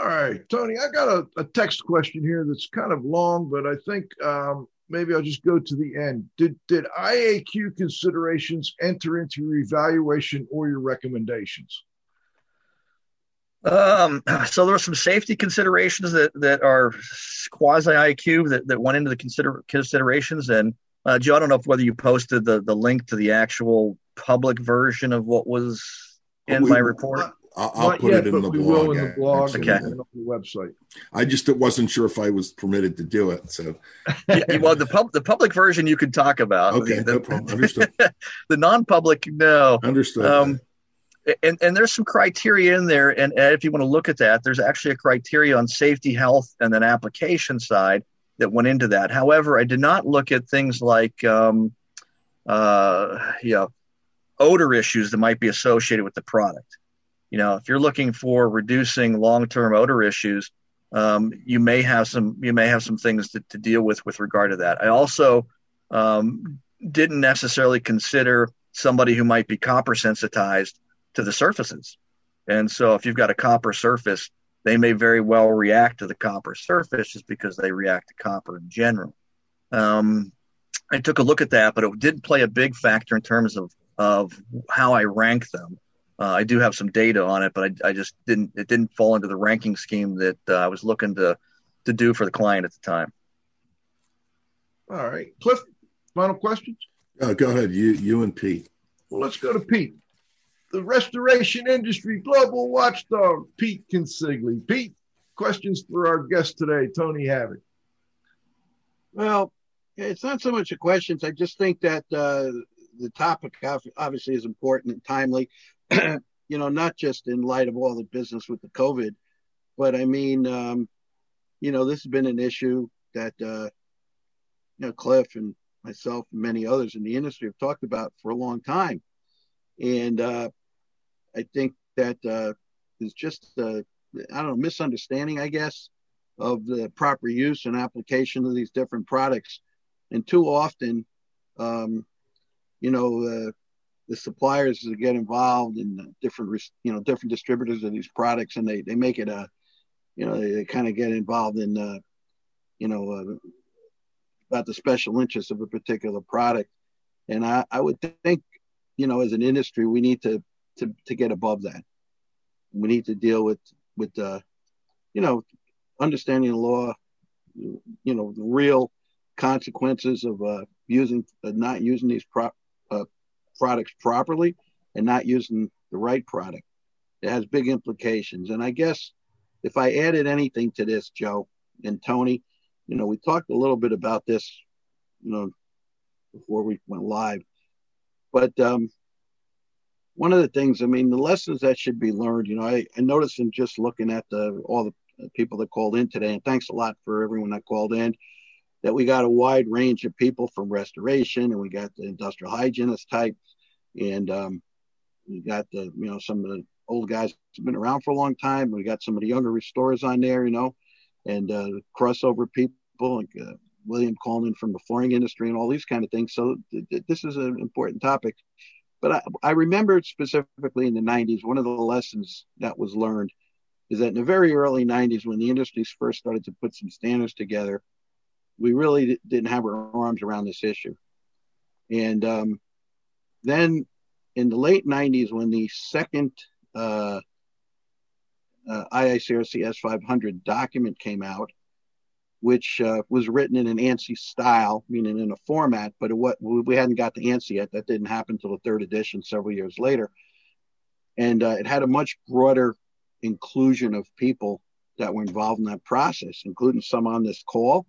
All right, Tony, I got a, a text question here that's kind of long, but I think um, maybe I'll just go to the end. Did did I A Q considerations enter into your evaluation or your recommendations? Um, so there were some safety considerations that, that are quasi-I Q that, that went into the consider considerations. And, uh, Joe, I don't know if whether you posted the, the link to the actual public version of what was in we, my report. I'll, I'll put yet, it in the, we blog, will in the blog. Okay. And on the website. I just wasn't sure if I was permitted to do it. So, yeah, well, the, pub, the public version you could talk about. Okay, the, no problem. Understood. The non-public, no. Understood. Um, And, and there's some criteria in there, and if you want to look at that, there's actually a criteria on safety, health, and then application side that went into that. However, I did not look at things like, um, uh, you know, odor issues that might be associated with the product. You know, if you're looking for reducing long-term odor issues, um, you may have some you may have some things to, to deal with with regard to that. I also um, didn't necessarily consider somebody who might be copper sensitized to the surfaces. And so if you've got a copper surface, they may very well react to the copper surface just because they react to copper in general. Um, I took a look at that, but it did play a big factor in terms of, of how I rank them. Uh, I do have some data on it, but I, I just didn't, it didn't fall into the ranking scheme that uh, I was looking to, to do for the client at the time. All right, Cliff, final questions? Uh, go ahead. You, you and Pete. Well, let's go to Pete. The restoration industry global watchdog, Pete Consigli. Pete, questions for our guest today, Tony Havics. Well, it's not so much a question. I just think that uh, the topic obviously is important and timely, you know, not just in light of all the business with the COVID, but I mean, um, you know, this has been an issue that, uh, you know, Cliff and myself and many others in the industry have talked about for a long time. And uh, I think that uh, there's just a, I don't know, misunderstanding, I guess, of the proper use and application of these different products. And too often, um, you know, uh, the suppliers get involved in different, you know, different distributors of these products, and they, they make it a, you know, they, they kind of get involved in, uh, you know, uh, about the special interests of a particular product. And I, I would think, you know, as an industry, we need to, to, to get above that. We need to deal with, with, uh, you know, understanding the law, you know, the real consequences of uh, using, uh, not using these pro- uh, products properly and not using the right product. It has big implications. And I guess if I added anything to this, Joe and Tony, you know, we talked a little bit about this, you know, before we went live. But um, one of the things, I mean, the lessons that should be learned, you know, I, I noticed in just looking at the all the people that called in today, and thanks a lot for everyone that called in, that we got a wide range of people from restoration, and we got the industrial hygienist type, and um, we got the, you know, some of the old guys have been around for a long time. We got some of the younger restorers on there, you know, and uh, crossover people like uh, William Coleman from the flooring industry and all these kind of things. So th- th- this is an important topic. But I, I remember specifically in the nineties, one of the lessons that was learned is that in the very early nineties, when the industries first started to put some standards together, we really d- didn't have our arms around this issue. And um, then in the late nineties, when the second Uh, uh, I I C R C S five hundred document came out, which uh, was written in an ANSI style, meaning in a format, but it, what we hadn't got to ANSI yet. That didn't happen until the third edition several years later. And uh, it had a much broader inclusion of people that were involved in that process, including some on this call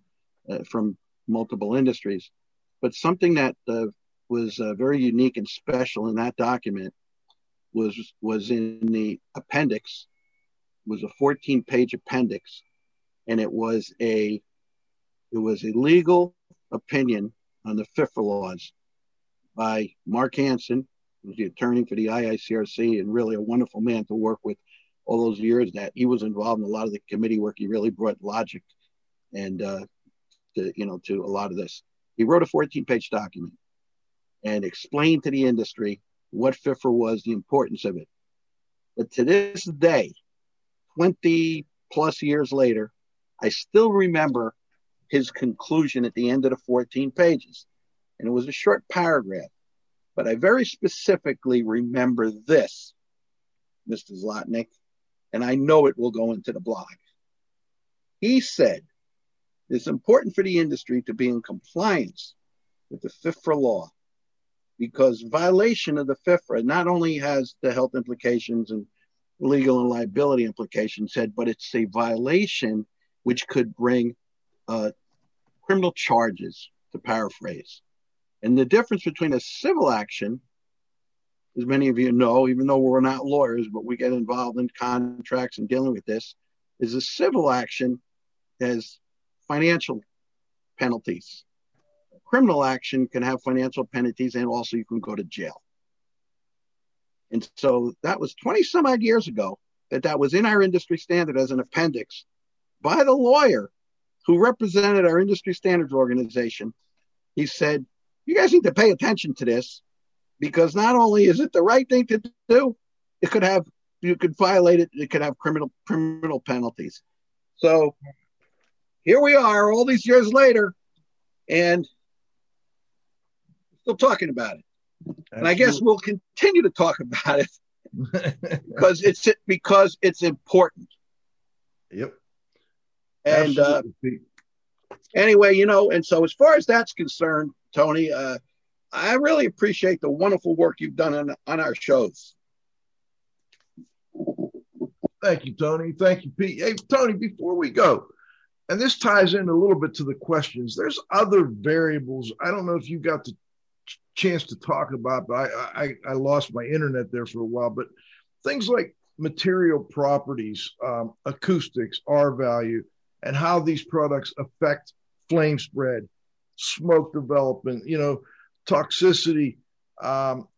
uh, from multiple industries. But something that uh, was uh, very unique and special in that document was was in the appendix, was a fourteen-page appendix, and it was a it was a legal opinion on the FIFRA laws by Mark Hansen, who's the attorney for the I I C R C and really a wonderful man to work with all those years that he was involved in a lot of the committee work. He really brought logic and uh, to, you know, to a lot of this. He wrote a fourteen-page document and explained to the industry what FIFRA was, the importance of it. But to this day, twenty plus years later, I still remember his conclusion at the end of the fourteen pages. And it was a short paragraph, but I very specifically remember this, Mister Zlotnick, and I know it will go into the blog. He said, it's important for the industry to be in compliance with the FIFRA law, because violation of the FIFRA not only has the health implications and legal and liability implications, said, but it's a violation which could bring uh, criminal charges, to paraphrase. And the difference between a civil action, as many of you know, even though we're not lawyers, but we get involved in contracts and dealing with this, is a civil action has financial penalties. Criminal action can have financial penalties, and also you can go to jail. And so that was twenty some odd years ago that that was in our industry standard as an appendix by the lawyer who represented our industry standards organization. He said, you guys need to pay attention to this, because not only is it the right thing to do, it could have, you could violate it. It could have criminal, criminal penalties. So here we are all these years later, and still talking about it. Absolutely. And I guess we'll continue to talk about it because it's because it's important. Yep. And uh, anyway, you know, and so as far as that's concerned, Tony, uh, I really appreciate the wonderful work you've done on, on our shows. Thank you, Tony. Thank you, Pete. Hey, Tony, before we go, and this ties in a little bit to the questions, there's other variables. I don't know if you got to chance to talk about, but I, I, I lost my internet there for a while, but things like material properties, um, acoustics, R value, and how these products affect flame spread, smoke development, you know, toxicity, um,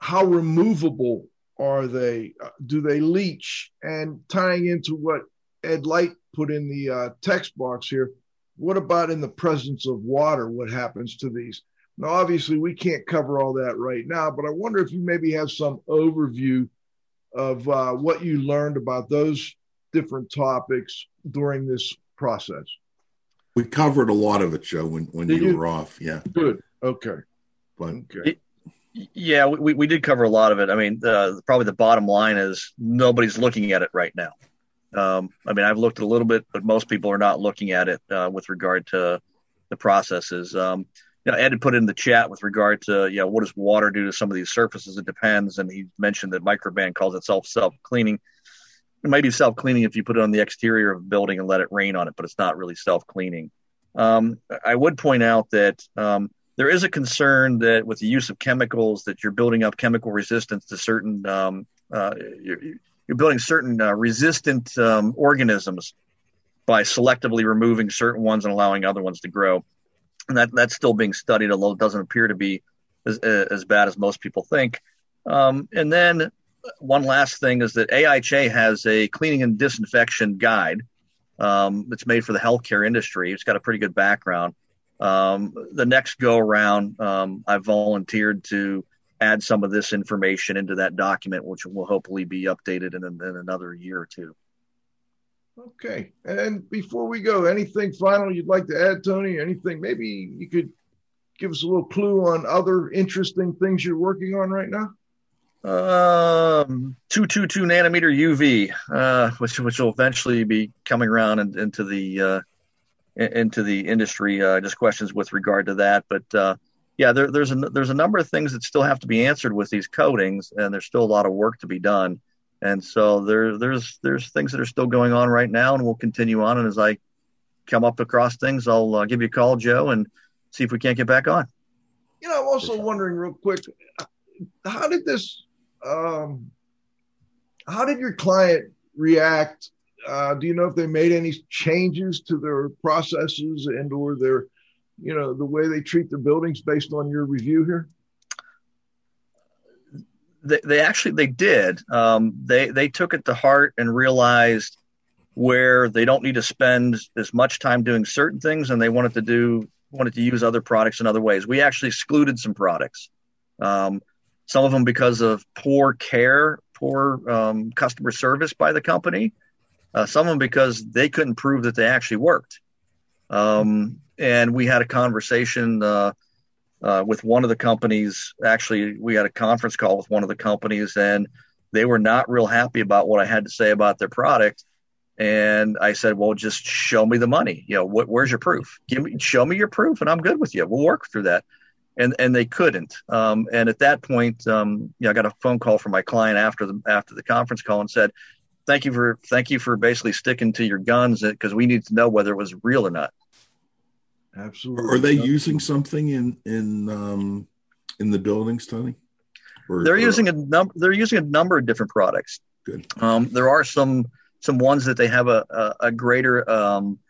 how removable are they? Do they leach? And tying into what Ed Light put in the uh, text box here, what about in the presence of water? What happens to these? Now, obviously, we can't cover all that right now, but I wonder if you maybe have some overview of uh, what you learned about those different topics during this process? We covered a lot of it, Joe, when, when you, you were off. Yeah. Good. Okay. But, okay. It, yeah, we, we did cover a lot of it. I mean, uh, probably the bottom line is nobody's looking at it right now. Um, I mean, I've looked a little bit, but most people are not looking at it uh, with regard to the processes. Um, you know, Ed had put in the chat with regard to, you know, what does water do to some of these surfaces? It depends. And he mentioned that Microban calls itself self-cleaning. It might be self-cleaning if you put it on the exterior of a building and let it rain on it, but it's not really self-cleaning. Um, I would point out that um, there is a concern that with the use of chemicals that you're building up chemical resistance to certain um, uh, you're, you're building certain uh, resistant um, organisms by selectively removing certain ones and allowing other ones to grow. And that, that's still being studied, although it doesn't appear to be as, as bad as most people think. Um, and then one last thing is that A I H A has a cleaning and disinfection guide um, that's made for the healthcare industry. It's got a pretty good background. Um, the next go around, um, I volunteered to add some of this information into that document, which will hopefully be updated in, in another year or two. Okay. And before we go, anything final you'd like to add, Tony? Anything? Maybe you could give us a little clue on other interesting things you're working on right now? Um, two twenty-two nanometer U V, uh, which which will eventually be coming around in, into the uh, into the industry. Uh, just questions with regard to that, but uh, yeah, there, there's a there's a number of things that still have to be answered with these coatings, and there's still a lot of work to be done. And so there there's there's things that are still going on right now, and we'll continue on. And as I come up across things, I'll uh, give you a call, Joe, and see if we can't get back on. You know, I'm also wondering real quick, how did this? Um, how did your client react? Uh, do you know if they made any changes to their processes and or their, you know, the way they treat the buildings based on your review here? They, they actually, they did. Um, they, they took it to heart and realized where they don't need to spend as much time doing certain things, and they wanted to do, wanted to use other products in other ways. We actually excluded some products. Um, Some of them because of poor care, poor um, customer service by the company. Uh, some of them because they couldn't prove that they actually worked. Um, and we had a conversation uh, uh, with one of the companies. Actually, we had a conference call with one of the companies, and they were not real happy about what I had to say about their product. And I said, well, just show me the money. You know, wh- where's your proof? Give me, show me your proof, and I'm good with you. We'll work through that. And and they couldn't. Um, and at that point, um, you know, I got a phone call from my client after the after the conference call and said, "Thank you for thank you for basically sticking to your guns, because we need to know whether it was real or not." Absolutely. Are they using something in in um, in the buildings, Tony? Or, they're or... using a number. They're using a number of different products. Good. Um, there are some some ones that they have a a, a greater. Um,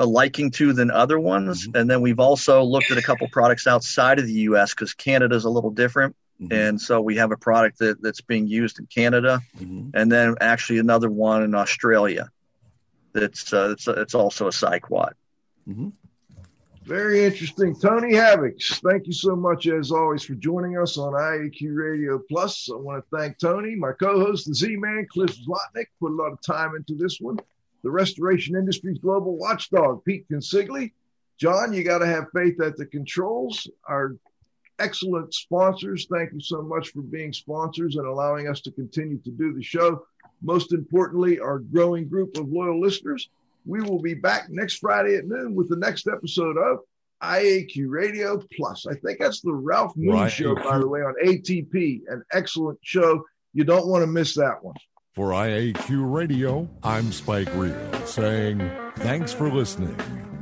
a liking to than other ones. Mm-hmm. And then we've also looked at a couple products outside of the U S because Canada is a little different. Mm-hmm. And so we have a product that, that's being used in Canada. Mm-hmm. And then actually another one in Australia. That's uh, it's, it's also a siquat. Mm-hmm. Very interesting. Tony Havics, thank you so much as always for joining us on I A Q Radio Plus. I want to thank Tony, my co-host, the Z-Man, Cliff Zlotnick, put a lot of time into this one. The restoration industry's global watchdog, Pete Consigli. John, you got to have faith at the controls. Our excellent sponsors, thank you so much for being sponsors and allowing us to continue to do the show. Most importantly, our growing group of loyal listeners. We will be back next Friday at noon with the next episode of I A Q Radio Plus. I think that's the Ralph Moon right. Show, by the way, on A T P. An excellent show. You don't want to miss that one. For I A Q Radio, I'm Spike Reed saying thanks for listening.